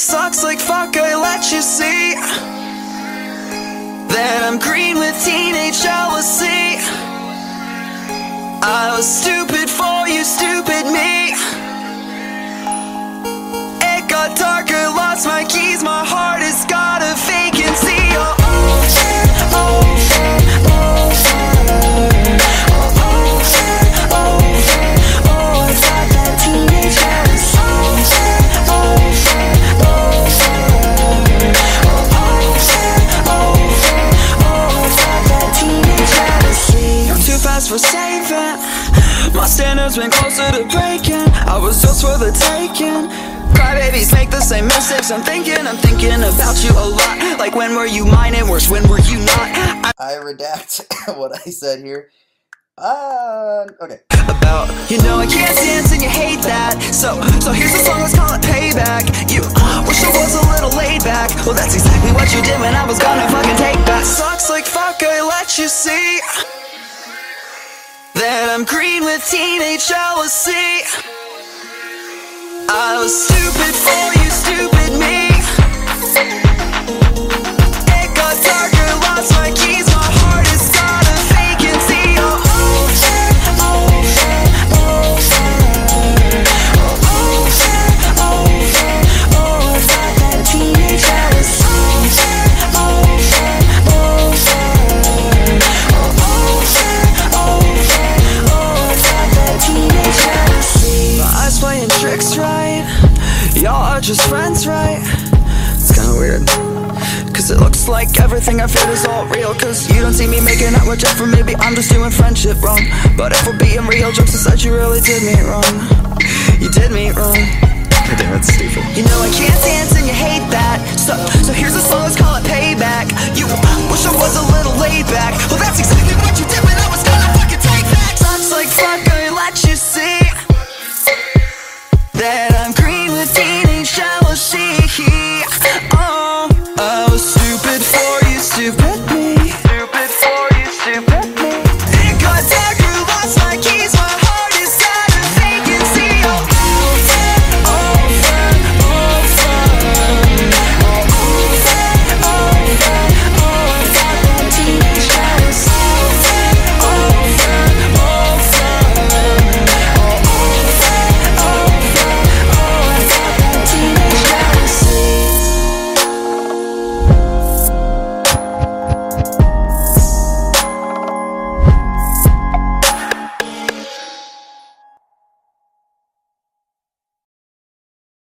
sucks like fuck, I let you see that I'm green with teenage jealousy. I was stupid for you, stupid me. It got darker, lost my keys, my heart has got a vacancy. Oh shit, oh shit, oh shit, oh shit, oh shit, oh it's got that teenage jealousy. Oh shit, oh shit, oh shit, oh shit, oh shit, oh it's got that teenage jealousy. I'm too fast for saving, my standards been closer to breaking. I was just for the taking. Crybabies make the same mistakes. I'm thinking about you a lot. Like, when were you mine, and worse, when were you not? I redact what I said here. Okay. About, I can't dance and you hate that. So here's a song, let's call it Payback. You wish I was a little laid back. Well, that's exactly what you did when I was gonna fucking take back. Sucks like fuck, I let you see that I'm green with teenage jealousy. I was stupid for you, stupid me. It got darker, lost my keys, my heart has got a vacancy. Oh shit, oh shit, oh shit, oh shit, oh shit, oh it's got that teenage jealousy. Oh shit, oh shit, oh shit, oh shit, oh shit, oh it's got that teenage jealousy. My eyes playing tricks, right? Y'all are just friends, right? It's kinda weird, cause it looks like everything I feel is all real. Cause you don't see me making out with Jeff, for maybe I'm just doing friendship wrong. But if we're being real, jokes aside, you really did me wrong. You did me wrong. God damn, that's stupid. I can't